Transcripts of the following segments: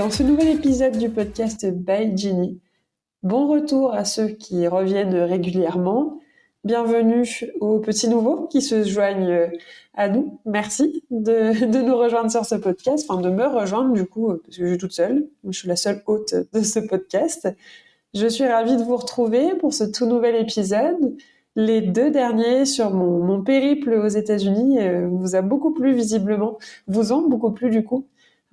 dans ce nouvel épisode du podcast Bai Jinni. Bon retour à ceux qui reviennent régulièrement. Bienvenue aux petits nouveaux qui se joignent à nous. Merci de nous rejoindre sur ce podcast, enfin de me rejoindre du coup, parce que je suis toute seule. Je suis la seule hôte de ce podcast. Je suis ravie de vous retrouver pour ce tout nouvel épisode. Les deux derniers sur mon périple aux États-Unis vous a beaucoup plu visiblement, vous ont beaucoup plu du coup.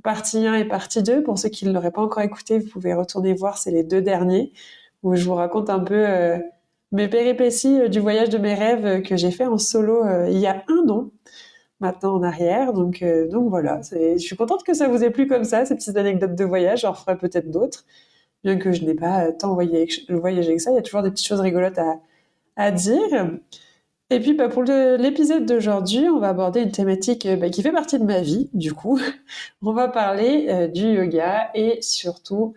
Partie 1 et partie 2, pour ceux qui ne l'auraient pas encore écouté, vous pouvez retourner voir, c'est les deux derniers, où je vous raconte un peu mes péripéties du voyage de mes rêves que j'ai fait en solo il y a un an, maintenant en arrière. Donc voilà, je suis contente que ça vous ait plu comme ça, ces petites anecdotes de voyage, j'en referai peut-être d'autres, bien que je n'ai pas tant voyagé que ça, il y a toujours des petites choses rigolotes à dire. Et puis pour l'épisode d'aujourd'hui, on va aborder une thématique qui fait partie de ma vie, du coup. On va parler du yoga et surtout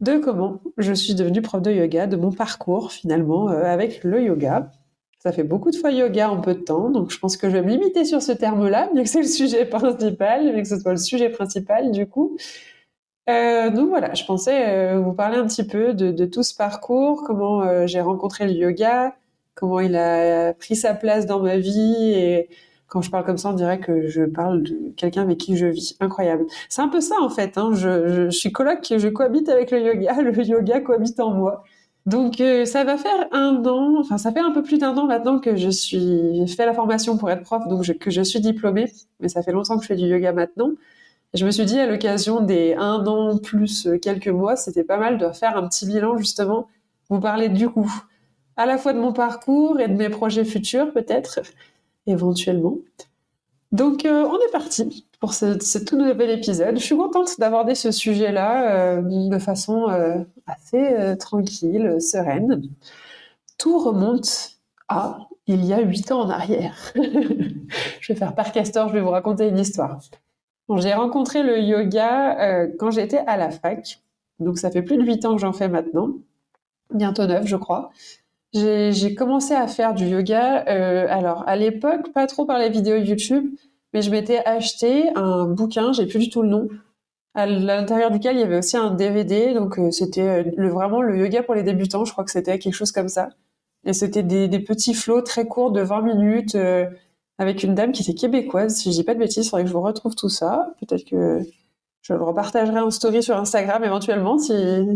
de comment je suis devenue prof de yoga, de mon parcours finalement avec le yoga. Ça fait beaucoup de fois yoga en peu de temps, donc je pense que je vais me limiter sur ce terme-là, bien que c'est le sujet principal, bien que ce soit le sujet principal du coup. Donc voilà, je pensais vous parler un petit peu de tout ce parcours, comment j'ai rencontré le yoga, comment il a pris sa place dans ma vie, et quand je parle comme ça, on dirait que je parle de quelqu'un avec qui je vis. Incroyable. C'est un peu ça, en fait. Hein. Je suis coloc, je cohabite avec le yoga cohabite en moi. Donc, ça va faire ça fait un peu plus d'un an maintenant que j'ai fait la formation pour être prof, donc que je suis diplômée, mais ça fait longtemps que je fais du yoga maintenant. Et je me suis dit, à l'occasion des un an plus quelques mois, c'était pas mal de faire un petit bilan, justement, vous parler du coup, à la fois de mon parcours et de mes projets futurs, peut-être, éventuellement. Donc, on est parti pour ce tout nouvel épisode. Je suis contente d'aborder ce sujet-là de façon assez tranquille, sereine. Tout remonte à il y a 8 ans en arrière. Je vais faire par castor, je vais vous raconter une histoire. Bon, j'ai rencontré le yoga quand j'étais à la fac. Donc, ça fait plus de 8 ans que j'en fais maintenant. Bientôt 9, je crois. J'ai commencé à faire du yoga, alors à l'époque, pas trop par les vidéos YouTube, mais je m'étais acheté un bouquin, j'ai plus du tout le nom, à l'intérieur duquel il y avait aussi un DVD, donc c'était vraiment le yoga pour les débutants, je crois que c'était quelque chose comme ça. Et c'était des petits flows très courts de 20 minutes, avec une dame qui était québécoise, si je dis pas de bêtises, il faudrait que je vous retrouve tout ça, peut-être que je le repartagerai en story sur Instagram éventuellement, si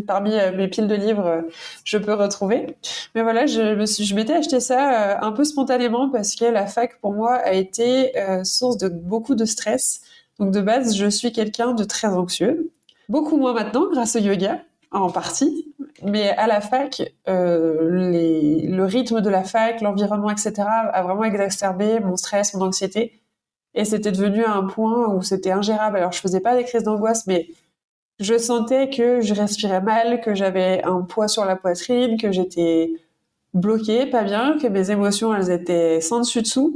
parmi mes piles de livres, je peux retrouver. Mais voilà, je m'étais acheté ça un peu spontanément parce que la fac, pour moi, a été source de beaucoup de stress. Donc de base, je suis quelqu'un de très anxieux. Beaucoup moins maintenant, grâce au yoga, en partie. Mais à la fac, le rythme de la fac, l'environnement, etc. a vraiment exacerbé mon stress, mon anxiété. Et c'était devenu un point où c'était ingérable. Alors, je faisais pas des crises d'angoisse, mais je sentais que je respirais mal, que j'avais un poids sur la poitrine, que j'étais bloquée, pas bien, que mes émotions, elles étaient sans dessus-dessous.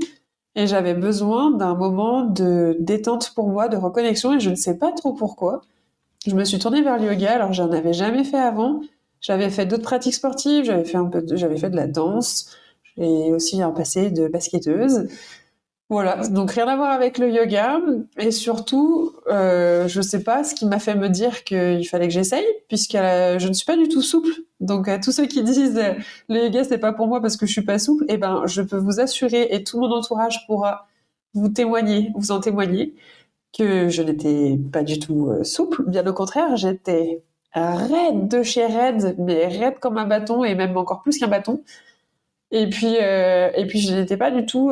Et j'avais besoin d'un moment de détente pour moi, de reconnexion, et je ne sais pas trop pourquoi. Je me suis tournée vers le yoga, alors j'en avais jamais fait avant. J'avais fait d'autres pratiques sportives, j'avais fait de la danse, j'ai aussi un passé de basketteuse. Voilà, donc rien à voir avec le yoga, et surtout, je sais pas ce qui m'a fait me dire qu'il fallait que j'essaye, puisque je ne suis pas du tout souple. Donc à tous ceux qui disent le yoga c'est pas pour moi parce que je suis pas souple, eh ben je peux vous assurer, et tout mon entourage pourra vous en témoigner, que je n'étais pas du tout souple. Bien au contraire, j'étais raide de chez raide, mais raide comme un bâton, et même encore plus qu'un bâton. Et puis je n'étais pas du tout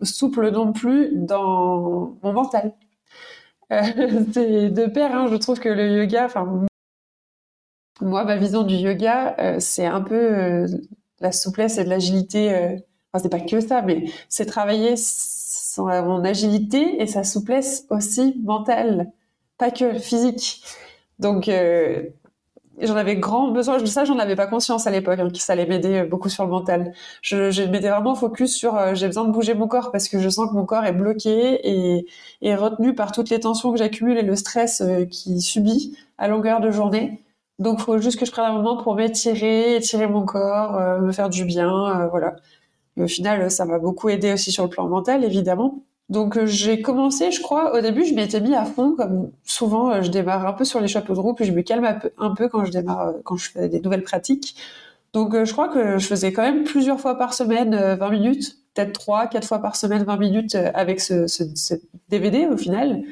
souple non plus dans mon mental. C'est de pair, hein, je trouve que le yoga, enfin moi, ma vision du yoga, c'est un peu la souplesse et de l'agilité. Enfin, c'est pas que ça, mais c'est travailler son agilité et sa souplesse aussi mentale, pas que physique. Donc j'en avais grand besoin, ça j'en avais pas conscience à l'époque, hein, que ça allait m'aider beaucoup sur le mental. Je m'étais vraiment focus sur j'ai besoin de bouger mon corps parce que je sens que mon corps est bloqué et retenu par toutes les tensions que j'accumule et le stress qu'il subit à longueur de journée. Donc il faut juste que je prenne un moment pour m'étirer, étirer mon corps, me faire du bien, voilà. Et au final ça m'a beaucoup aidé aussi sur le plan mental évidemment, Donc j'ai commencé, je crois, au début je m'y étais mis à fond, comme souvent je démarre un peu sur les chapeaux de roue, puis je me calme un peu quand je démarre, quand je fais des nouvelles pratiques. Donc je crois que je faisais quand même plusieurs fois par semaine 20 minutes, peut-être 3-4 fois par semaine 20 minutes avec ce DVD au final,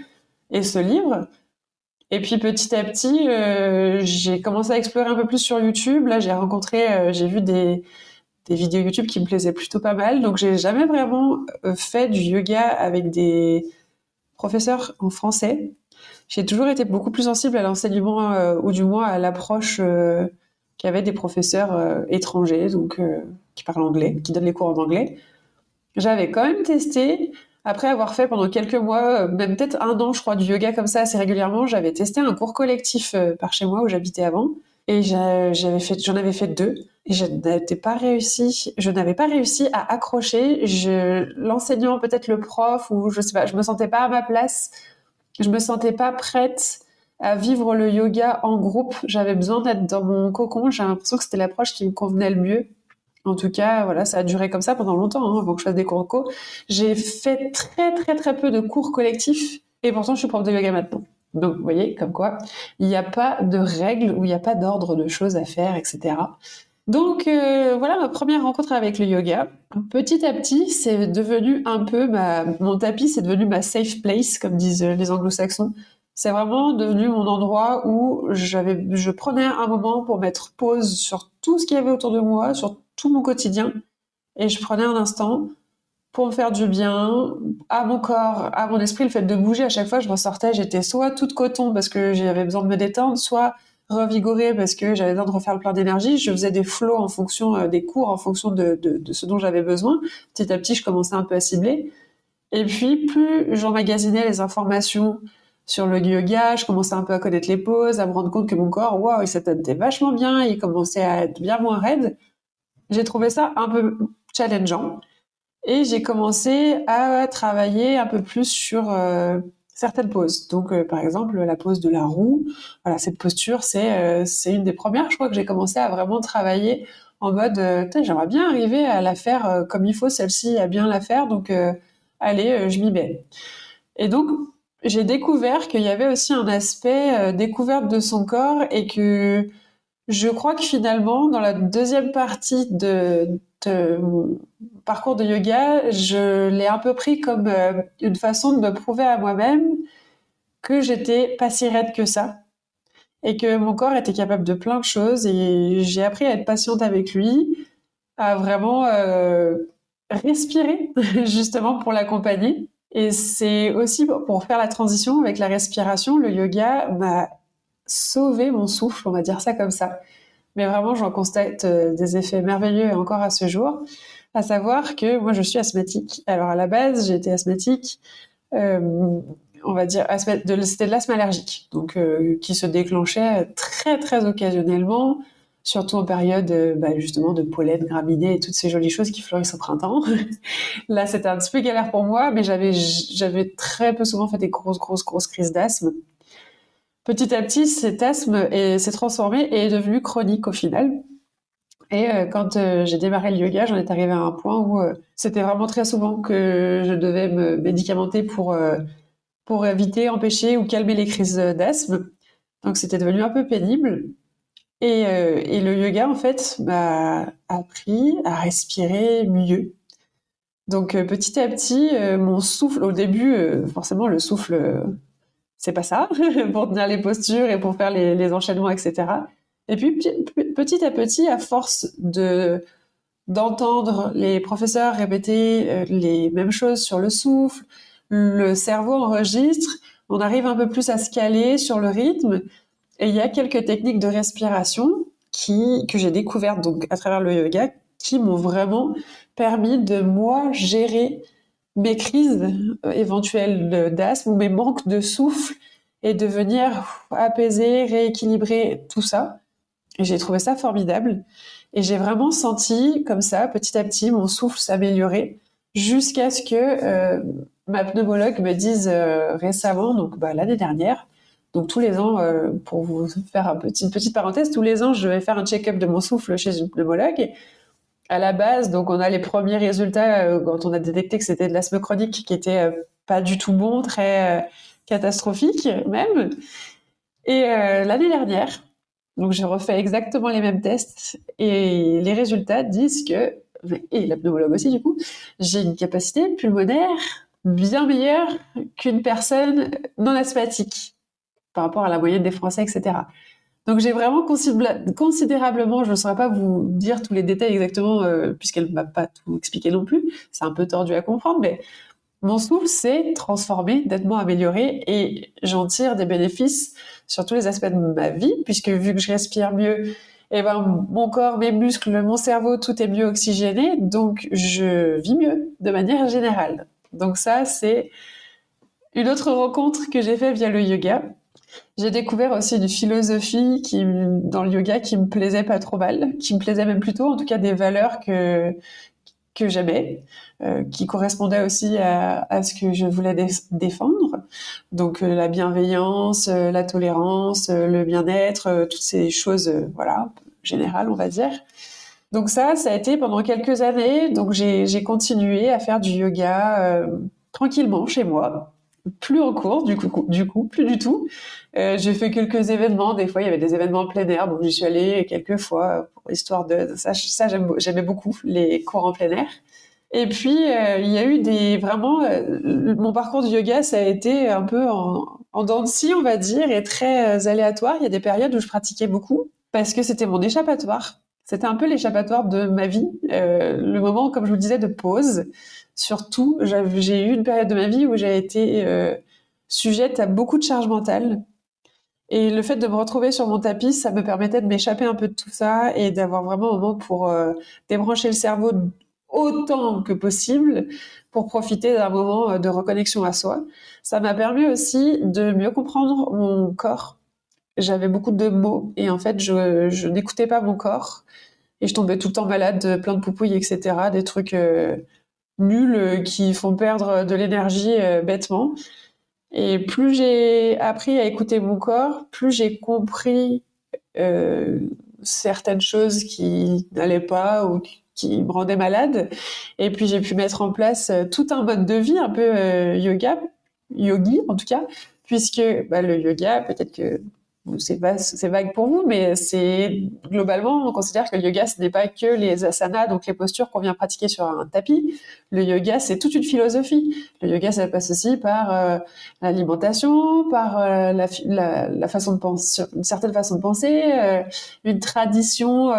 et ce livre. Et puis petit à petit, j'ai commencé à explorer un peu plus sur YouTube. Là, j'ai vu des vidéos YouTube qui me plaisaient plutôt pas mal. Donc, j'ai jamais vraiment fait du yoga avec des professeurs en français. J'ai toujours été beaucoup plus sensible à l'enseignement ou du moins à l'approche qu'avaient des professeurs étrangers, donc qui parlent anglais, qui donnent les cours en anglais. J'avais quand même testé. Après avoir fait pendant quelques mois, même peut-être un an, je crois, du yoga comme ça assez régulièrement, j'avais testé un cours collectif par chez moi où j'habitais avant, et j'en avais fait 2, et je n'avais pas réussi à accrocher. L'enseignant, peut-être le prof, ou je sais pas, je me sentais pas à ma place, je me sentais pas prête à vivre le yoga en groupe. J'avais besoin d'être dans mon cocon. J'ai l'impression que c'était l'approche qui me convenait le mieux. En tout cas, voilà, ça a duré comme ça pendant longtemps, avant que je fasse des cours en co. J'ai fait très, très, très peu de cours collectifs, et pourtant, je suis prof de yoga maintenant. Donc, vous voyez, comme quoi, il n'y a pas de règles, ou il n'y a pas d'ordre de choses à faire, etc. Donc, voilà ma première rencontre avec le yoga. Petit à petit, c'est devenu un peu mon tapis, c'est devenu ma safe place, comme disent les anglo-saxons. C'est vraiment devenu mon endroit où je prenais un moment pour mettre pause sur tout ce qu'il y avait autour de moi, sur tout mon quotidien, et je prenais un instant pour me faire du bien à mon corps, à mon esprit. Le fait de bouger, à chaque fois je ressortais, j'étais soit toute coton parce que j'avais besoin de me détendre, soit revigorée parce que j'avais besoin de refaire le plein d'énergie. Je faisais des flots en fonction des cours, en fonction de ce dont j'avais besoin. Petit à petit, je commençais un peu à cibler, et puis plus j'emmagasinais les informations sur le yoga, je commençais un peu à connaître les poses, à me rendre compte que mon corps, waouh, il s'adaptait vachement bien, il commençait à être bien moins raide. J'ai trouvé ça un peu challengeant, et j'ai commencé à travailler un peu plus sur certaines poses. Donc, par exemple, la pose de la roue. Voilà, cette posture, c'est une des premières, je crois, que j'ai commencé à vraiment travailler en mode j'aimerais bien arriver à la faire comme il faut, celle-ci, à bien la faire. Donc, allez, je m'y mets. Et donc, j'ai découvert qu'il y avait aussi un aspect découverte de son corps, et que je crois que finalement, dans la deuxième partie de mon parcours de yoga, je l'ai un peu pris comme une façon de me prouver à moi-même que j'étais pas si raide que ça, et que mon corps était capable de plein de choses. Et j'ai appris à être patiente avec lui, à vraiment respirer justement pour l'accompagner. Et c'est aussi pour faire la transition avec la respiration, le yoga m'a sauver mon souffle, on va dire ça comme ça. Mais vraiment, j'en constate des effets merveilleux encore à ce jour, à savoir que moi, je suis asthmatique. Alors, à la base, j'étais asthmatique, on va dire, c'était de l'asthme allergique, donc qui se déclenchait très, très occasionnellement, surtout en période justement de pollen, graminées et toutes ces jolies choses qui fleurissent au printemps. Là, c'était un petit peu galère pour moi, mais j'avais très peu souvent fait des grosses crises d'asthme. Petit à petit, cet asthme s'est transformé et est devenu chronique au final. Et quand j'ai démarré le yoga, j'en étais arrivée à un point où c'était vraiment très souvent que je devais me médicamenter pour éviter, empêcher ou calmer les crises d'asthme. Donc c'était devenu un peu pénible. Et le yoga, en fait, m'a appris à respirer mieux. Donc petit à petit, mon souffle, au début, forcément le souffle... c'est pas ça, pour tenir les postures et pour faire les enchaînements, etc. Et puis, petit à petit, à force d'entendre les professeurs répéter les mêmes choses sur le souffle, le cerveau enregistre, on arrive un peu plus à se caler sur le rythme. Et il y a quelques techniques de respiration que j'ai découvertes donc, à travers le yoga, qui m'ont vraiment permis de, moi, gérer mes crises éventuelles d'asthme ou mes manques de souffle, et de venir apaiser, rééquilibrer tout ça. Et j'ai trouvé ça formidable, et j'ai vraiment senti comme ça, petit à petit, mon souffle s'améliorer, jusqu'à ce que ma pneumologue me dise récemment, donc l'année dernière, donc tous les ans, pour vous faire une petite parenthèse, tous les ans je vais faire un check-up de mon souffle chez une pneumologue. À la base, donc on a les premiers résultats quand on a détecté que c'était de l'asthme chronique, qui était pas du tout bon, très catastrophique même. Et l'année dernière, donc j'ai refait exactement les mêmes tests et les résultats disent que, et la pneumologue aussi du coup, j'ai une capacité pulmonaire bien meilleure qu'une personne non asthmatique par rapport à la moyenne des Français, etc. Donc j'ai vraiment considérablement, je ne saurais pas vous dire tous les détails exactement, puisqu'elle ne m'a pas tout expliqué non plus, c'est un peu tordu à comprendre, mais mon souffle s'est transformé, nettement amélioré, et j'en tire des bénéfices sur tous les aspects de ma vie, puisque vu que je respire mieux, eh ben, mon corps, mes muscles, mon cerveau, tout est mieux oxygéné, donc je vis mieux de manière générale. Donc ça, c'est une autre rencontre que j'ai faite via le yoga. J'ai découvert aussi une philosophie dans le yoga qui me plaisait pas trop mal, qui me plaisait même plutôt, en tout cas des valeurs que j'aimais, qui correspondaient aussi à ce que je voulais défendre. Donc la bienveillance, la tolérance, le bien-être, toutes ces choses voilà, générales, on va dire. Donc ça a été pendant quelques années. Donc j'ai continué à faire du yoga tranquillement chez moi. Plus en cours, du coup, plus du tout. J'ai fait quelques événements. Des fois, il y avait des événements en plein air. Donc, j'y suis allée quelques fois pour histoire de... Ça j'aimais beaucoup, les cours en plein air. Et puis, il y a eu des... Vraiment, mon parcours de yoga, ça a été un peu en dents de scie, on va dire, et très aléatoire. Il y a des périodes où je pratiquais beaucoup parce que c'était mon échappatoire. C'était un peu l'échappatoire de ma vie. Le moment, comme je vous le disais, de pause. Surtout, j'ai eu une période de ma vie où j'ai été sujette à beaucoup de charges mentales. Et le fait de me retrouver sur mon tapis, ça me permettait de m'échapper un peu de tout ça et d'avoir vraiment un moment pour débrancher le cerveau autant que possible pour profiter d'un moment de reconnexion à soi. Ça m'a permis aussi de mieux comprendre mon corps. J'avais beaucoup de maux et en fait, je n'écoutais pas mon corps. Et je tombais tout le temps malade, plein de poupouilles, etc. Des trucs... nuls qui font perdre de l'énergie bêtement. Et plus j'ai appris à écouter mon corps, plus j'ai compris certaines choses qui n'allaient pas ou qui me rendaient malade. Et puis j'ai pu mettre en place tout un mode de vie un peu yogi en tout cas, puisque le yoga, peut-être que c'est vague pour vous, mais c'est globalement, on considère que le yoga, ce n'est pas que les asanas, donc les postures qu'on vient pratiquer sur un tapis. Le yoga, c'est toute une philosophie. Le yoga, ça passe aussi par l'alimentation, par la façon de penser, une certaine façon de penser, une tradition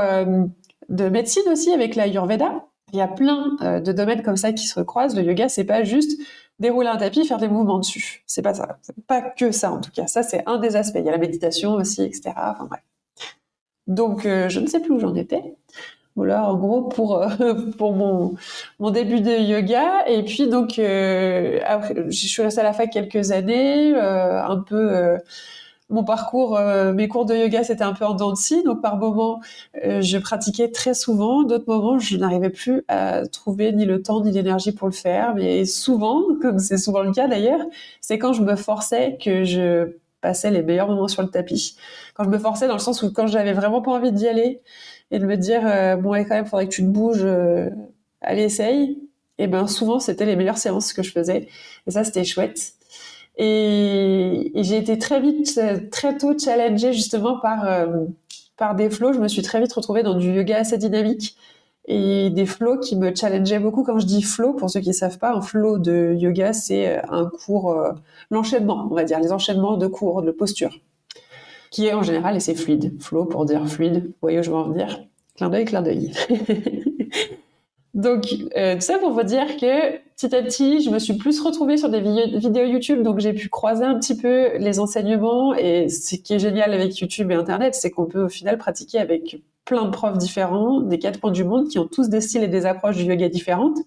de médecine aussi avec l'Ayurveda. Il y a plein de domaines comme ça qui se croisent. Le yoga, c'est pas juste dérouler un tapis, faire des mouvements dessus. C'est pas ça. C'est pas que ça, en tout cas. Ça, c'est un des aspects. Il y a la méditation aussi, etc. Enfin, bref. Donc, je ne sais plus où j'en étais. Voilà, en gros, pour mon début de yoga. Et puis, donc, après, je suis restée à la fac quelques années, un peu... Mon parcours, mes cours de yoga, c'était un peu en dents de scie. Donc, par moments, je pratiquais très souvent. D'autres moments, je n'arrivais plus à trouver ni le temps ni l'énergie pour le faire. Mais souvent, comme c'est souvent le cas d'ailleurs, c'est quand je me forçais que je passais les meilleurs moments sur le tapis. Quand je me forçais, dans le sens où quand j'avais vraiment pas envie d'y aller et de me dire « Bon, allez, quand même, faudrait que tu te bouges. Allez, essaye. » Et bien, souvent, c'était les meilleures séances que je faisais. Et ça, c'était chouette. Et j'ai été très tôt challengée justement par des flows. Je me suis très vite retrouvée dans du yoga assez dynamique et des flows qui me challengeaient beaucoup. Quand je dis flow, pour ceux qui ne savent pas, un flow de yoga, c'est un cours, l'enchaînement, on va dire, les enchaînements de cours, de posture, qui est en général assez fluide. Flow pour dire fluide, vous voyez où je veux en venir. Clin d'œil, clin d'œil. Donc, tout ça pour vous dire que petit à petit, je me suis plus retrouvée sur des vidéos YouTube, donc j'ai pu croiser un petit peu les enseignements. Et ce qui est génial avec YouTube et Internet, c'est qu'on peut au final pratiquer avec plein de profs différents, des quatre coins du monde, qui ont tous des styles et des approches du yoga différentes.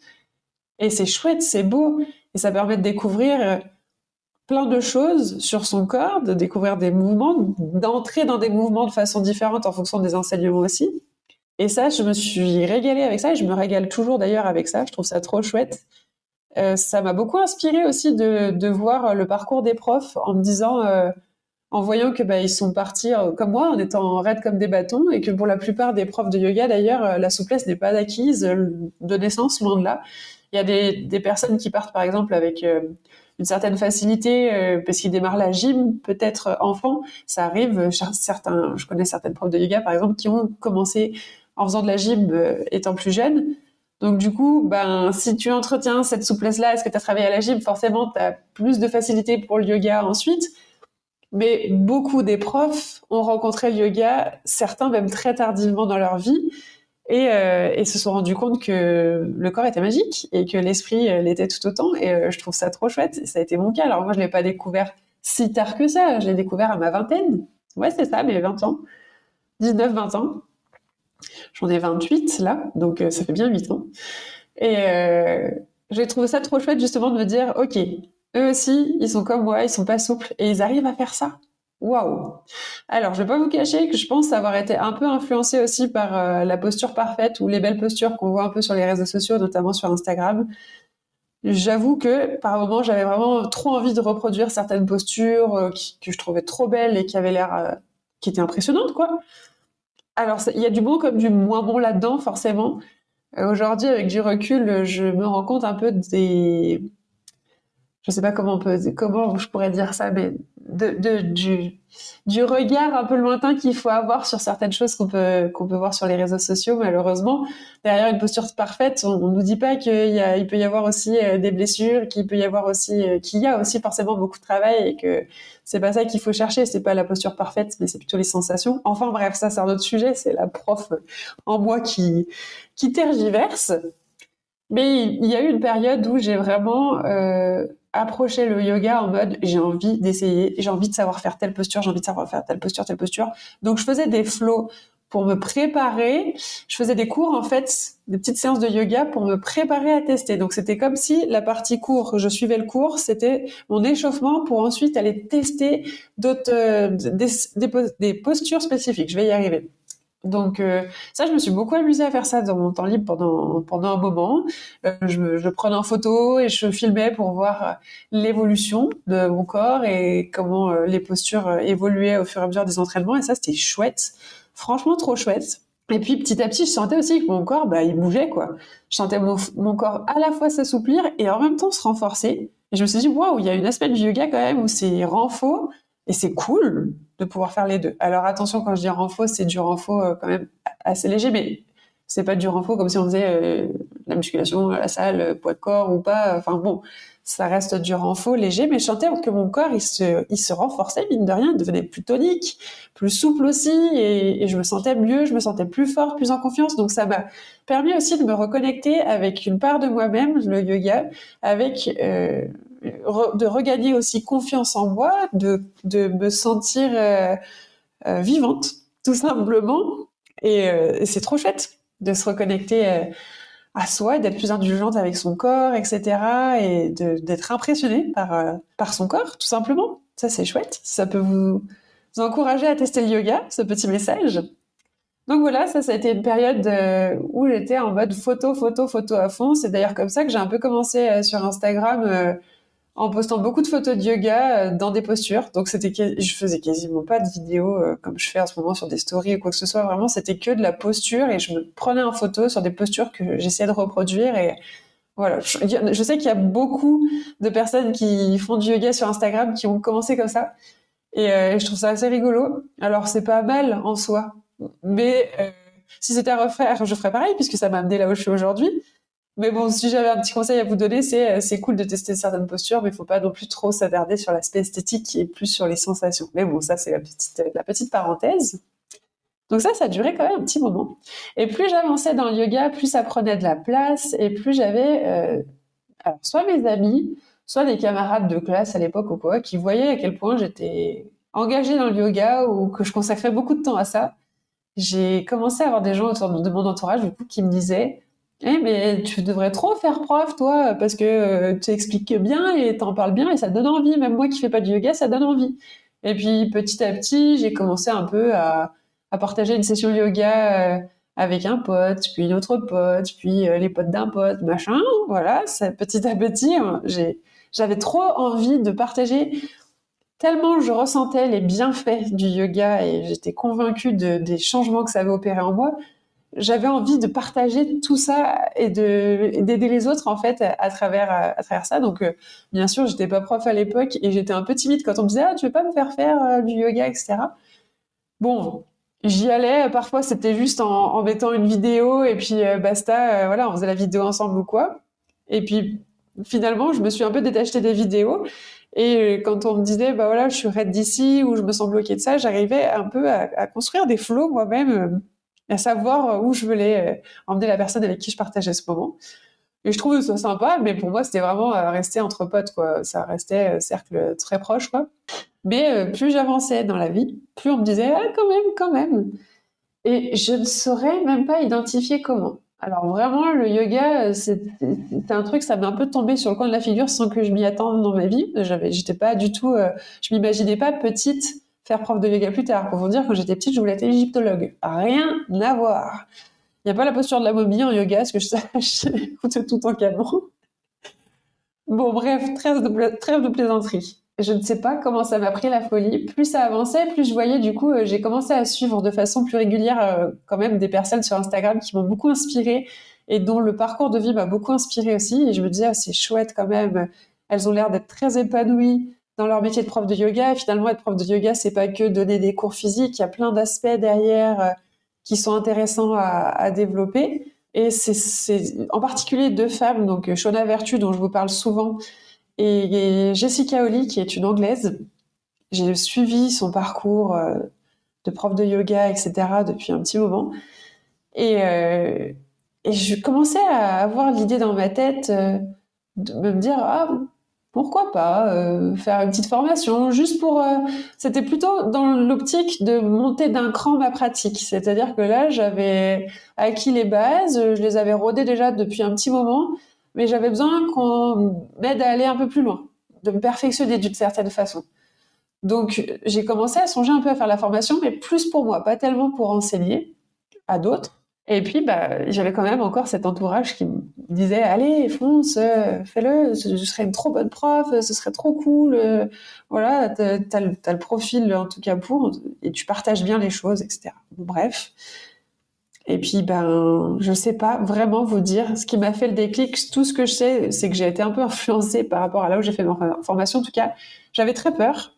Et c'est chouette, c'est beau, et ça permet de découvrir plein de choses sur son corps, de découvrir des mouvements, d'entrer dans des mouvements de façon différente en fonction des enseignements aussi. Et ça, je me suis régalée avec ça, et je me régale toujours d'ailleurs avec ça, je trouve ça trop chouette. Ça m'a beaucoup inspirée aussi de voir le parcours des profs en me disant, en voyant que ils sont partis comme moi, en étant raides comme des bâtons, et que pour la plupart des profs de yoga d'ailleurs, la souplesse n'est pas acquise de naissance, loin de là, Il y a des personnes qui partent, par exemple, avec une certaine facilité, parce qu'ils démarrent la gym, peut-être enfant. Ça arrive, je connais certaines profs de yoga, par exemple, qui ont commencé en faisant de la gym étant plus jeunes. Donc, du coup, si tu entretiens cette souplesse-là, est-ce que tu as travaillé à la gym, forcément, tu as plus de facilité pour le yoga ensuite. Mais beaucoup des profs ont rencontré le yoga, certains même très tardivement dans leur vie, et se sont rendus compte que le corps était magique et que l'esprit l'était tout autant. Et je trouve ça trop chouette. Ça a été mon cas. Alors moi, je ne l'ai pas découvert si tard que ça. Je l'ai découvert à ma vingtaine. Ouais, c'est ça, mes 20 ans. 19-20 ans. J'en ai 28, là. Donc, ça fait bien 8 ans. Et j'ai trouvé ça trop chouette, justement, de me dire, OK, eux aussi, ils sont comme moi, ils sont pas souples. Et ils arrivent à faire ça. Waouh! Alors, je vais pas vous cacher que je pense avoir été un peu influencée aussi par la posture parfaite ou les belles postures qu'on voit un peu sur les réseaux sociaux, notamment sur Instagram. J'avoue que, par moments, j'avais vraiment trop envie de reproduire certaines postures que je trouvais trop belles et qui avaient l'air... qui étaient impressionnantes, quoi. Alors, il y a du bon comme du moins bon là-dedans, forcément. Aujourd'hui, avec du recul, je me rends compte un peu des... Je ne sais pas comment je pourrais dire ça, mais du regard un peu lointain qu'il faut avoir sur certaines choses qu'on peut voir sur les réseaux sociaux, malheureusement. Derrière une posture parfaite, on ne nous dit pas qu'il peut y avoir aussi des blessures, qu'il y a aussi forcément beaucoup de travail et que ce n'est pas ça qu'il faut chercher. Ce n'est pas la posture parfaite, mais c'est plutôt les sensations. Enfin bref, ça c'est un autre sujet, c'est la prof en moi qui tergiverse. Mais il y a eu une période où j'ai vraiment... approcher le yoga en mode j'ai envie d'essayer, j'ai envie de savoir faire telle posture, j'ai envie de savoir faire telle posture. Donc je faisais des flows pour me préparer, je faisais des cours en fait, des petites séances de yoga pour me préparer à tester. Donc c'était comme si la partie cours, je suivais le cours, c'était mon échauffement pour ensuite aller tester d'autres des postures spécifiques. Je vais y arriver. Donc ça, je me suis beaucoup amusée à faire ça dans mon temps libre pendant un moment. Je prenais en photo et je filmais pour voir l'évolution de mon corps et comment les postures évoluaient au fur et à mesure des entraînements. Et ça, c'était chouette, franchement trop chouette. Et puis petit à petit, je sentais aussi que mon corps, il bougeait, quoi. Je sentais mon corps à la fois s'assouplir et en même temps se renforcer. Et je me suis dit, waouh, il y a une aspect du yoga quand même où c'est renfort. Et c'est cool de pouvoir faire les deux. Alors attention, quand je dis renfo, c'est du renfo quand même assez léger, mais c'est pas du renfo comme si on faisait la musculation à la salle, poids de corps ou pas. Enfin bon, ça reste du renfo léger, mais je sentais que mon corps, il se renforçait, mine de rien, il devenait plus tonique, plus souple aussi, et je me sentais mieux, je me sentais plus forte, plus en confiance. Donc ça m'a permis aussi de me reconnecter avec une part de moi-même, le yoga, avec... de regagner aussi confiance en moi, de me sentir vivante, tout simplement. Et c'est trop chouette de se reconnecter à soi, d'être plus indulgente avec son corps, etc. Et d'être impressionnée par son corps, tout simplement. Ça, c'est chouette. Ça peut vous encourager à tester le yoga, ce petit message. Donc voilà, ça a été une période où j'étais en mode photo à fond. C'est d'ailleurs comme ça que j'ai un peu commencé sur Instagram... en postant beaucoup de photos de yoga dans des postures. Donc, je faisais quasiment pas de vidéos comme je fais en ce moment sur des stories ou quoi que ce soit. Vraiment, c'était que de la posture et je me prenais en photo sur des postures que j'essayais de reproduire. Et voilà, je sais qu'il y a beaucoup de personnes qui font du yoga sur Instagram qui ont commencé comme ça. Et je trouve ça assez rigolo. Alors, c'est pas mal en soi. Mais si c'était à refaire, je ferais pareil puisque ça m'a amené là où je suis aujourd'hui. Mais bon, si j'avais un petit conseil à vous donner, c'est cool de tester certaines postures, mais il ne faut pas non plus trop s'attarder sur l'aspect esthétique et plus sur les sensations. Mais bon, ça, c'est la petite parenthèse. Donc ça durait quand même un petit moment. Et plus j'avançais dans le yoga, plus ça prenait de la place et plus j'avais alors soit mes amis, soit des camarades de classe à l'époque ou quoi, qui voyaient à quel point j'étais engagée dans le yoga ou que je consacrais beaucoup de temps à ça. J'ai commencé à avoir des gens autour de mon entourage du coup, qui me disaient... mais tu devrais trop faire prof, toi, parce que tu expliques bien et t'en parles bien et ça donne envie. Même moi qui fais pas de yoga, ça donne envie. Et puis, petit à petit, j'ai commencé un peu à partager une session yoga avec un pote, puis une autre pote, puis les potes d'un pote, machin. Voilà, petit à petit, hein, j'avais trop envie de partager. Tellement je ressentais les bienfaits du yoga et j'étais convaincue des changements que ça avait opéré en moi. j'avais envie de partager tout ça et d'aider les autres en fait à travers ça. Donc bien sûr, j'étais pas prof à l'époque et j'étais un peu timide quand on me disait ah tu veux pas me faire du yoga, etc. Bon, j'y allais. Parfois c'était juste en mettant une vidéo et puis basta. Voilà, on faisait la vidéo ensemble ou quoi. Et puis finalement, je me suis un peu détachée des vidéos. Et quand on me disait, bah voilà, je suis raide d'ici ou je me sens bloquée de ça, j'arrivais un peu à construire des flows moi-même, à savoir où je voulais emmener la personne avec qui je partageais ce moment. Et je trouve ça sympa, mais pour moi, c'était vraiment rester entre potes, quoi. Ça restait cercle très proche, quoi. Mais plus j'avançais dans la vie, plus on me disait, ah, quand même. Et je ne saurais même pas identifier comment. Alors vraiment, le yoga, c'est un truc, ça m'est un peu tombé sur le coin de la figure sans que je m'y attende dans ma vie. J'étais pas du tout, je m'imaginais pas petite faire prof de yoga plus tard. Pour vous dire, quand j'étais petite, je voulais être égyptologue. Rien à voir. Il n'y a pas la posture de la momie en yoga, ce que je sache, tout en calmant. Bon, bref, trêve de plaisanterie. Je ne sais pas comment ça m'a pris la folie. Plus ça avançait, plus je voyais, du coup, j'ai commencé à suivre de façon plus régulière quand même des personnes sur Instagram qui m'ont beaucoup inspirée et dont le parcours de vie m'a beaucoup inspirée aussi. Et je me disais, oh, c'est chouette quand même. Elles ont l'air d'être très épanouies dans leur métier de prof de yoga. Et finalement, être prof de yoga, c'est pas que donner des cours physiques. Il y a plein d'aspects derrière qui sont intéressants à développer. Et c'est en particulier deux femmes, donc Shona Vertu, dont je vous parle souvent, et Jessica Oli, qui est une Anglaise. J'ai suivi son parcours de prof de yoga, etc. depuis un petit moment. Et je commençais à avoir l'idée dans ma tête de me dire « Ah, pourquoi pas faire une petite formation ?» juste pour... C'était plutôt dans l'optique de monter d'un cran ma pratique. C'est-à-dire que là, j'avais acquis les bases, je les avais rodées déjà depuis un petit moment, mais j'avais besoin qu'on m'aide à aller un peu plus loin, de me perfectionner d'une certaine façon. Donc, j'ai commencé à songer un peu à faire la formation, mais plus pour moi, pas tellement pour enseigner à d'autres. Et puis, bah, j'avais quand même encore cet entourage qui me disait « Allez, fonce, fais-le, je serais une trop bonne prof, ce serait trop cool. Voilà, t'as le profil, en tout cas, pour, et tu partages bien les choses, etc. » Bref. Et puis, ben, je sais pas vraiment vous dire ce qui m'a fait le déclic. Tout ce que je sais, c'est que j'ai été un peu influencée par rapport à là où j'ai fait ma formation. En tout cas, j'avais très peur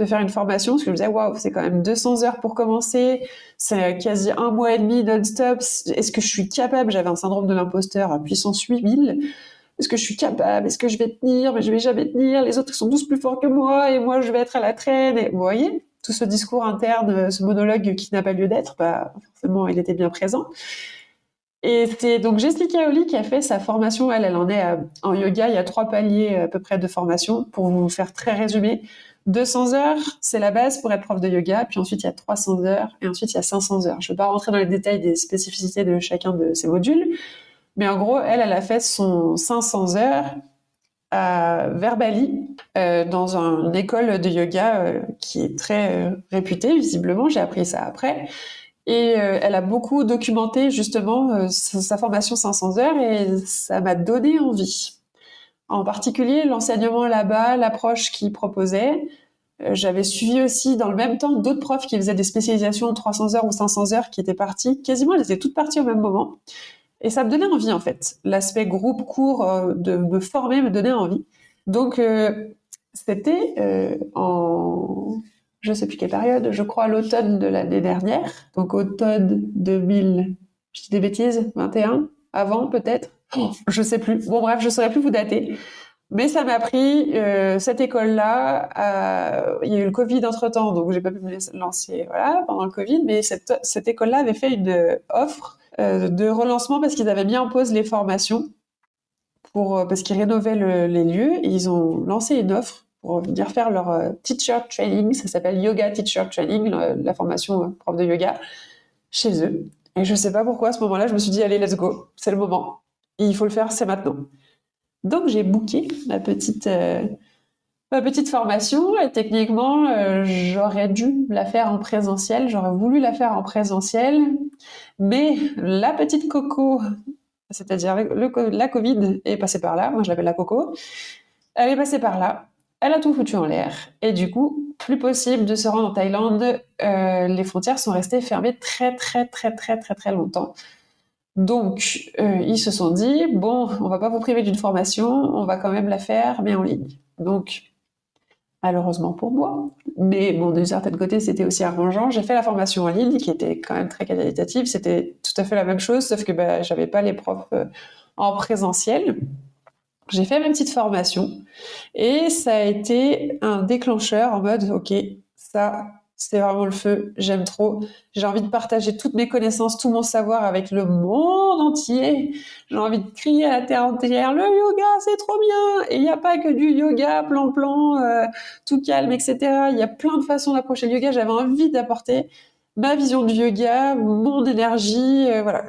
de faire une formation parce que je me disais, waouh, c'est quand même 200 heures pour commencer. C'est quasi 1 mois et demi non-stop. Est-ce que je suis capable? J'avais un syndrome de l'imposteur à puissance 8000. Est-ce que je suis capable? Est-ce que je vais tenir? Mais je vais jamais tenir. Les autres sont tous plus forts que moi et moi, je vais être à la traîne. Et, vous voyez? Tout ce discours interne, ce monologue qui n'a pas lieu d'être, bah, forcément, il était bien présent. Et c'est donc Jessica Oli qui a fait sa formation. Elle en est en yoga. Il y a 3 paliers à peu près de formation. Pour vous faire très résumé, 200 heures, c'est la base pour être prof de yoga. Puis ensuite, il y a 300 heures et ensuite, il y a 500 heures. Je ne vais pas rentrer dans les détails des spécificités de chacun de ces modules. Mais en gros, elle a fait son 500 heures à Verbali, dans une école de yoga qui est très réputée, visiblement, j'ai appris ça après. Et elle a beaucoup documenté, justement, sa formation 500 heures, et ça m'a donné envie. En particulier, l'enseignement là-bas, l'approche qu'ils proposaient. J'avais suivi aussi, dans le même temps, d'autres profs qui faisaient des spécialisations 300 heures ou 500 heures, qui étaient parties, quasiment, elles étaient toutes parties au même moment. Et ça me donnait envie, en fait. L'aspect groupe, cours, de me former me donnait envie. Donc, c'était en... Je ne sais plus quelle période, je crois l'automne de l'année dernière. Donc, automne 2000... Je dis des bêtises, 21 ? Avant, peut-être ? Je ne sais plus. Bon, bref, je ne saurais plus vous dater. Mais ça m'a pris cette école-là. Il y a eu le Covid entre-temps, donc je n'ai pas pu me lancer voilà, pendant le Covid. Mais cette école-là avait fait une offre de relancement parce qu'ils avaient mis en pause les formations parce qu'ils rénovaient les lieux et ils ont lancé une offre pour venir faire leur teacher training. Ça s'appelle Yoga Teacher Training, la formation prof de yoga chez eux. Et je sais pas pourquoi à ce moment-là, je me suis dit allez, let's go, c'est le moment. Et il faut le faire, c'est maintenant. Donc j'ai booké ma petite formation et techniquement, j'aurais dû la faire en présentiel, j'aurais voulu la faire en présentiel, mais la petite coco, c'est-à-dire la Covid, est passée par là, moi je l'appelle la coco, elle est passée par là, elle a tout foutu en l'air, et du coup, plus possible de se rendre en Thaïlande, les frontières sont restées fermées très très très très très très longtemps. Donc, ils se sont dit, bon, on va pas vous priver d'une formation, on va quand même la faire, mais en ligne. Donc, malheureusement pour moi, mais bon, d'un certain côté, c'était aussi arrangeant. J'ai fait la formation en ligne, qui était quand même très qualitative. C'était tout à fait la même chose, sauf que bah, j'avais pas les profs en présentiel. J'ai fait ma petite formation et ça a été un déclencheur en mode, ok, ça... c'est vraiment le feu, j'aime trop. J'ai envie de partager toutes mes connaissances, tout mon savoir avec le monde entier. J'ai envie de crier à la terre entière, le yoga, c'est trop bien. Et il n'y a pas que du yoga plan-plan, tout calme, etc. Il y a plein de façons d'approcher le yoga. J'avais envie d'apporter ma vision du yoga, mon énergie. Voilà.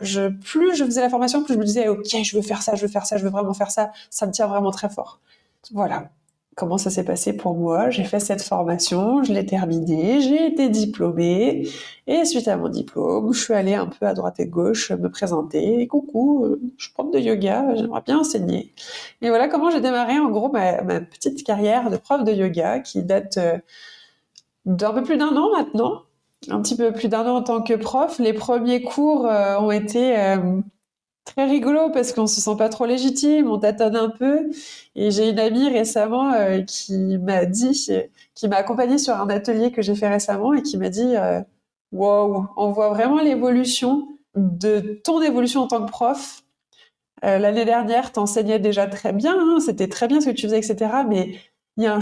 Plus je faisais la formation, plus je me disais, ok, je veux faire ça, je veux vraiment faire ça. Ça me tient vraiment très fort. Voilà. Comment ça s'est passé pour moi. J'ai fait cette formation, je l'ai terminée, j'ai été diplômée, et suite à mon diplôme, je suis allée un peu à droite et gauche me présenter. « Coucou, je suis prof de yoga, j'aimerais bien enseigner. » Et voilà comment j'ai démarré en gros ma petite carrière de prof de yoga qui date d'un peu plus d'un an maintenant, un petit peu plus d'un an en tant que prof. Les premiers cours ont été... très rigolo parce qu'on se sent pas trop légitime, on tâtonne un peu. Et j'ai une amie récemment qui m'a accompagnée sur un atelier que j'ai fait récemment et qui m'a dit « Wow, on voit vraiment l'évolution de ton évolution en tant que prof. L'année dernière, t'enseignais déjà très bien, hein, c'était très bien ce que tu faisais, etc. Mais il y a une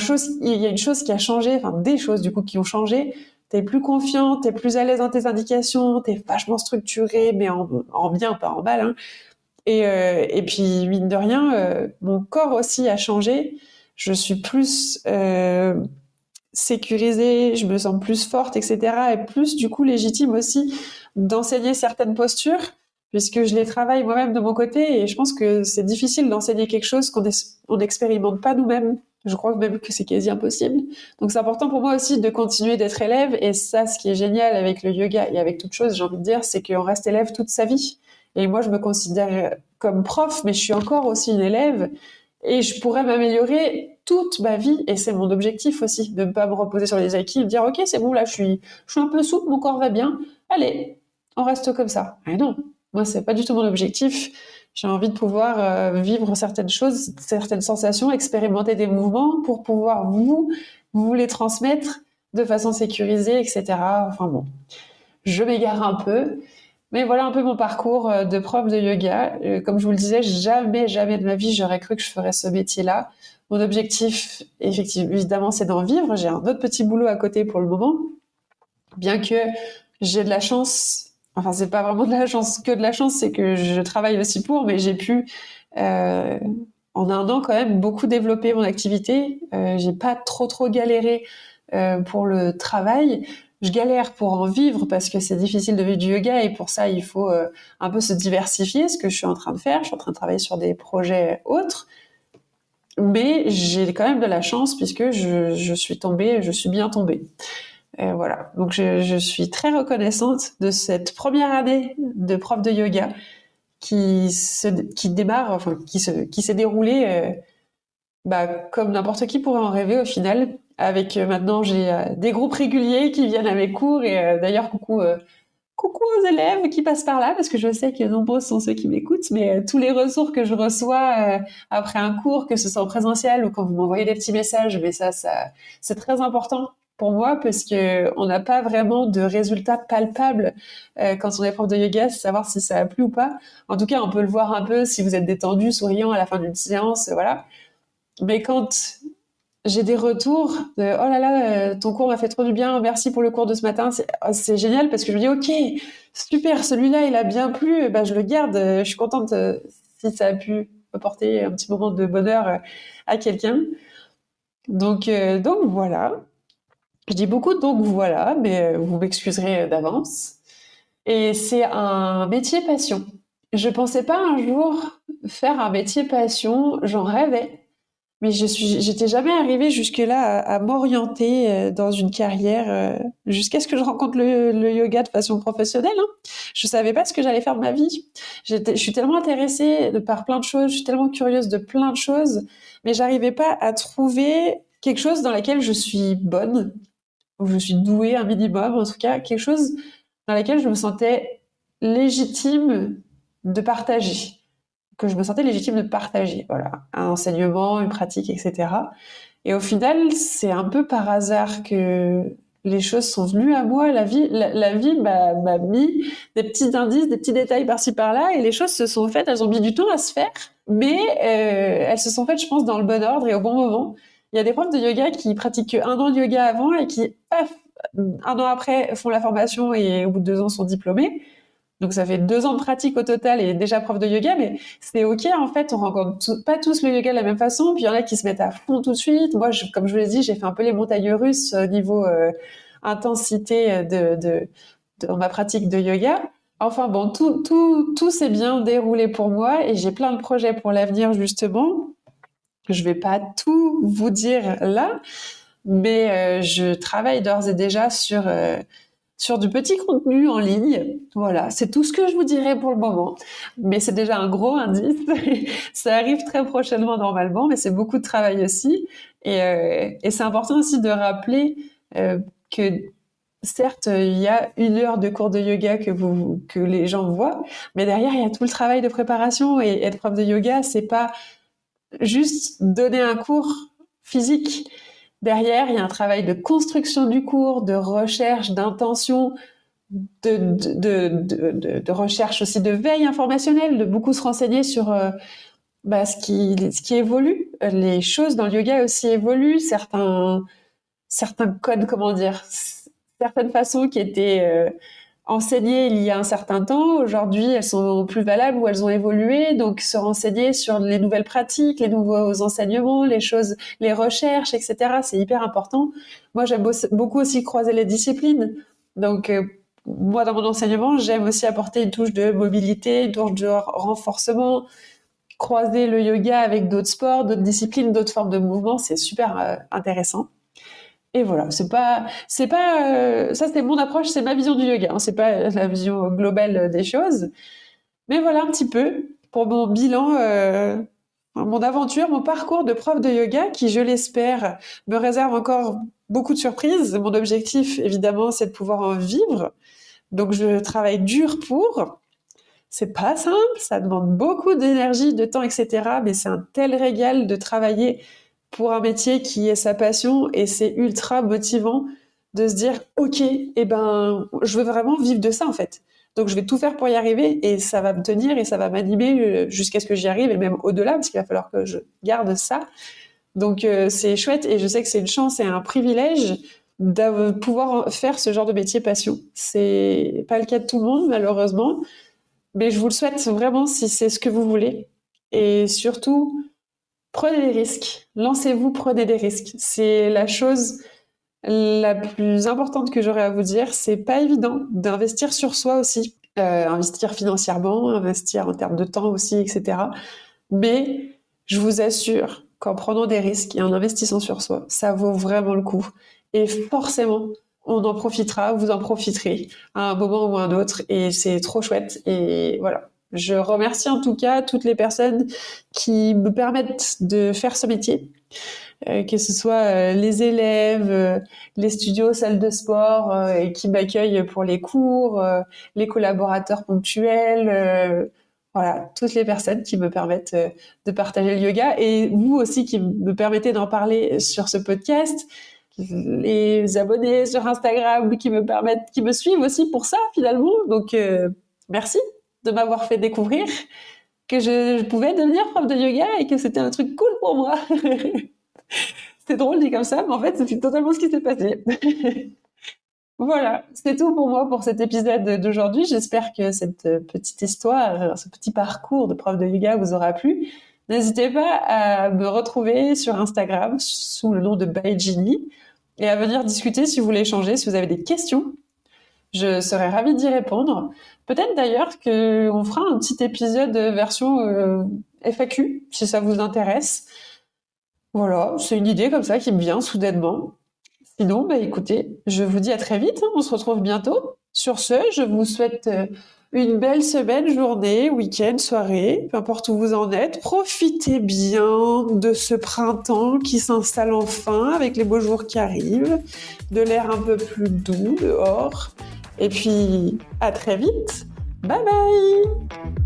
chose qui a changé, enfin des choses du coup qui ont changé. T'es plus confiant, t'es plus à l'aise dans tes indications, t'es vachement structuré, mais en bien, pas en mal. Hein. Et puis, mine de rien, mon corps aussi a changé. Je suis plus sécurisée, je me sens plus forte, etc. Et plus, du coup, légitime aussi d'enseigner certaines postures, puisque je les travaille moi-même de mon côté. Et je pense que c'est difficile d'enseigner quelque chose qu'on n'expérimente pas nous-mêmes. Je crois même que c'est quasi impossible. Donc c'est important pour moi aussi de continuer d'être élève. Et ça, ce qui est génial avec le yoga et avec toute chose, j'ai envie de dire, c'est qu'on reste élève toute sa vie. Et moi, je me considère comme prof, mais je suis encore aussi une élève. Et je pourrais m'améliorer toute ma vie. Et c'est mon objectif aussi, de ne pas me reposer sur les acquis, de dire « Ok, c'est bon, là, je suis un peu souple, mon corps va bien. Allez, on reste comme ça. » Mais non, moi, c'est pas du tout mon objectif. J'ai envie de pouvoir vivre certaines choses, certaines sensations, expérimenter des mouvements pour pouvoir vous les transmettre de façon sécurisée, etc. Enfin bon, je m'égare un peu. Mais voilà un peu mon parcours de prof de yoga. Comme je vous le disais, jamais de ma vie, j'aurais cru que je ferais ce métier-là. Mon objectif, effectivement, évidemment, c'est d'en vivre. J'ai un autre petit boulot à côté pour le moment. Bien que j'ai de la chance... Enfin, c'est pas vraiment de la chance, c'est que je travaille aussi mais j'ai pu, en un an quand même, beaucoup développer mon activité. J'ai pas trop galéré pour le travail. Je galère pour en vivre parce que c'est difficile de vivre du yoga et pour ça, il faut un peu se diversifier, ce que je suis en train de faire. Je suis en train de travailler sur des projets autres. Mais j'ai quand même de la chance puisque je suis bien tombée. Voilà, donc je suis très reconnaissante de cette première année de prof de yoga qui s'est déroulée comme n'importe qui pourrait en rêver au final. Avec maintenant j'ai des groupes réguliers qui viennent à mes cours et d'ailleurs coucou aux élèves qui passent par là parce que je sais que nombreux sont ceux qui m'écoutent. Mais tous les retours que je reçois après un cours, que ce soit en présentiel ou quand vous m'envoyez des petits messages, mais ça c'est très important. Pour moi, parce qu'on n'a pas vraiment de résultats palpables quand on est prof de yoga, c'est savoir si ça a plu ou pas. En tout cas, on peut le voir un peu si vous êtes détendu, souriant à la fin d'une séance, voilà. Mais quand j'ai des retours de « Oh là là, ton cours m'a fait trop du bien, merci pour le cours de ce matin », c'est génial parce que je me dis « Ok, super, celui-là, il a bien plu, bah, je le garde, je suis contente si ça a pu apporter un petit moment de bonheur à quelqu'un. » Donc voilà. Je dis beaucoup donc voilà, mais vous m'excuserez d'avance. Et c'est un métier passion. Je pensais pas un jour faire un métier passion, j'en rêvais. Mais j'étais jamais arrivée jusque-là à m'orienter dans une carrière jusqu'à ce que je rencontre le yoga de façon professionnelle. Hein. Je savais pas ce que j'allais faire de ma vie. Je suis tellement intéressée par plein de choses, je suis tellement curieuse de plein de choses, mais j'arrivais pas à trouver quelque chose dans laquelle je suis bonne. Je suis douée un minimum, en tout cas, quelque chose dans laquelle je me sentais légitime de partager, que je me sentais légitime de partager, voilà, un enseignement, une pratique, etc. Et au final, c'est un peu par hasard que les choses sont venues à moi. La vie m'a mis des petits indices, des petits détails par-ci par-là, et les choses se sont faites. Elles ont mis du temps à se faire, mais elles se sont faites, je pense, dans le bon ordre et au bon moment. Il y a des profs de yoga qui pratiquent un an de yoga avant et qui, paf, un an après, font la formation et au bout de 2 ans sont diplômés. Donc ça fait 2 ans de pratique au total et déjà prof de yoga, mais c'est ok en fait, on rencontre pas tous le yoga de la même façon, puis il y en a qui se mettent à fond tout de suite. Moi, comme je vous l'ai dit, j'ai fait un peu les montagnes russes au niveau intensité dans ma pratique de yoga. Enfin bon, tout s'est bien déroulé pour moi et j'ai plein de projets pour l'avenir justement. Je vais pas tout vous dire là, mais je travaille d'ores et déjà sur du petit contenu en ligne. Voilà, c'est tout ce que je vous dirai pour le moment. Mais c'est déjà un gros indice. Ça arrive très prochainement normalement, mais c'est beaucoup de travail aussi. Et c'est important aussi de rappeler que certes, il y a 1 heure de cours de yoga que les gens voient, mais derrière, il y a tout le travail de préparation. Et être prof de yoga, c'est pas juste donner un cours physique. Derrière, il y a un travail de construction du cours, de recherche, d'intention, de recherche aussi de veille informationnelle, de beaucoup se renseigner sur ce qui évolue. Les choses dans le yoga aussi évoluent, certains codes, certaines façons qui étaient enseignées il y a un certain temps, aujourd'hui elles sont plus valables ou elles ont évolué, donc se renseigner sur les nouvelles pratiques, les nouveaux enseignements, les choses, les recherches, etc. C'est hyper important. Moi, j'aime beaucoup aussi croiser les disciplines. Donc, moi, dans mon enseignement, j'aime aussi apporter une touche de mobilité, une touche de renforcement, croiser le yoga avec d'autres sports, d'autres disciplines, d'autres formes de mouvements. C'est super intéressant. Et voilà, ça c'est mon approche, c'est ma vision du yoga, hein, c'est pas la vision globale des choses. Mais voilà un petit peu pour mon bilan, mon aventure, mon parcours de prof de yoga qui, je l'espère, me réserve encore beaucoup de surprises. Mon objectif, évidemment, c'est de pouvoir en vivre. Donc je travaille dur pour. C'est pas simple, ça demande beaucoup d'énergie, de temps, etc. Mais c'est un tel régal de travailler pour un métier qui est sa passion, et c'est ultra motivant de se dire « Ok, je veux vraiment vivre de ça en fait. Donc je vais tout faire pour y arriver et ça va me tenir et ça va m'animer jusqu'à ce que j'y arrive et même au-delà parce qu'il va falloir que je garde ça. » Donc c'est chouette et je sais que c'est une chance et un privilège de pouvoir faire ce genre de métier passion. C'est pas le cas de tout le monde malheureusement, mais je vous le souhaite vraiment si c'est ce que vous voulez. Et surtout, prenez des risques, lancez-vous, prenez des risques. C'est la chose la plus importante que j'aurais à vous dire. C'est pas évident d'investir sur soi aussi, investir financièrement, investir en termes de temps aussi, etc. Mais je vous assure qu'en prenant des risques et en investissant sur soi, ça vaut vraiment le coup. Et forcément, on en profitera, vous en profiterez à un moment ou à un autre. Et c'est trop chouette. Et voilà. Je remercie en tout cas toutes les personnes qui me permettent de faire ce métier, que ce soit les élèves, les studios, salles de sport et qui m'accueillent pour les cours, les collaborateurs ponctuels, voilà, toutes les personnes qui me permettent de partager le yoga et vous aussi qui me permettez d'en parler sur ce podcast. Les abonnés sur Instagram qui me suivent aussi pour ça finalement. Donc merci de m'avoir fait découvrir que je pouvais devenir prof de yoga et que c'était un truc cool pour moi. C'est drôle dit comme ça, mais en fait, c'est totalement ce qui s'est passé. Voilà, c'est tout pour moi pour cet épisode d'aujourd'hui. J'espère que cette petite histoire, ce petit parcours de prof de yoga vous aura plu. N'hésitez pas à me retrouver sur Instagram sous le nom de Bai Jinni et à venir discuter si vous voulez échanger, si vous avez des questions. Je serais ravie d'y répondre. Peut-être d'ailleurs qu'on fera un petit épisode version FAQ, si ça vous intéresse. Voilà, c'est une idée comme ça qui me vient soudainement. Sinon, écoutez, je vous dis à très vite. On se retrouve bientôt. Sur ce, je vous souhaite une belle semaine, journée, week-end, soirée, peu importe où vous en êtes. Profitez bien de ce printemps qui s'installe enfin avec les beaux jours qui arrivent, de l'air un peu plus doux dehors. Et puis, à très vite. Bye bye!